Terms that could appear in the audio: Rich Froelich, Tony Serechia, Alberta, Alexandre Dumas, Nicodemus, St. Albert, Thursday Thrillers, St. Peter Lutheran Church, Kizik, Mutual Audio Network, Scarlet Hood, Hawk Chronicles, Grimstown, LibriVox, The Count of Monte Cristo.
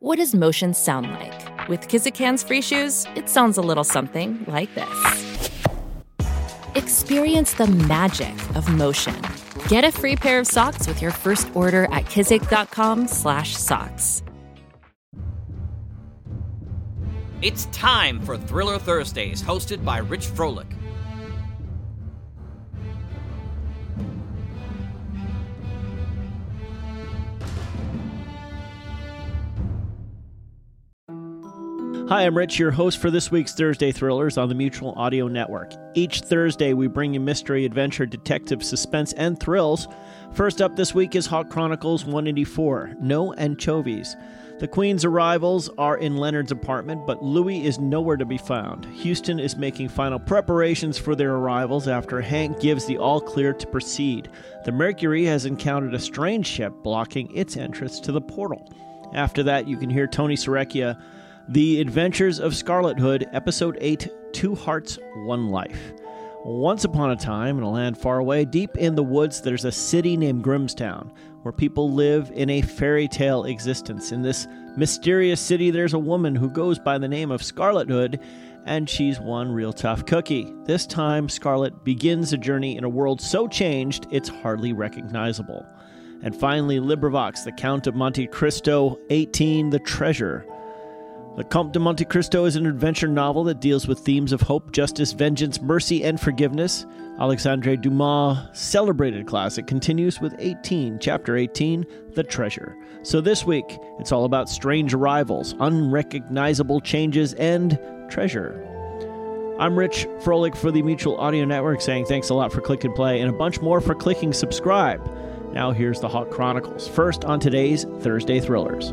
What does motion sound like? With Kizik Hands Free Shoes, it sounds a little something like this. Experience the magic of motion. Get a free pair of socks with your first order at kizik.com/socks. It's time for Thriller Thursdays, hosted by Rich Froelich. Hi, I'm Rich, your host for this week's Thursday Thrillers on the Mutual Audio Network. Each Thursday, we bring you mystery, adventure, detective, suspense, and thrills. First up this week is Hawk Chronicles 184, No Anchovies. The Queen's arrivals are in Leonard's apartment, but Louis is nowhere to be found. Houston is making final preparations for their arrivals after Hank gives the all-clear to proceed. The Mercury has encountered a strange ship blocking its entrance to the portal. After that, you can hear Tony Serechia, The Adventures of Scarlet Hood, Episode 8, Two Hearts, One Life. Once upon a time, in a land far away, deep in the woods, there's a city named Grimstown, where people live in a fairy tale existence. In this mysterious city, there's a woman who goes by the name of Scarlet Hood, and she's one real tough cookie. This time, Scarlet begins a journey in a world so changed, it's hardly recognizable. And finally, LibriVox, The Count of Monte Cristo, 18, The Treasure. The Count of Monte Cristo is an adventure novel that deals with themes of hope, justice, vengeance, mercy, and forgiveness. Alexandre Dumas' celebrated classic continues with Chapter 18, The Treasure. So this week, it's all about strange arrivals, unrecognizable changes, and treasure. I'm Rich Froelich for the Mutual Audio Network, saying thanks a lot for click and play and a bunch more for clicking subscribe. Now here's the Hawk Chronicles, first on today's Thursday Thrillers.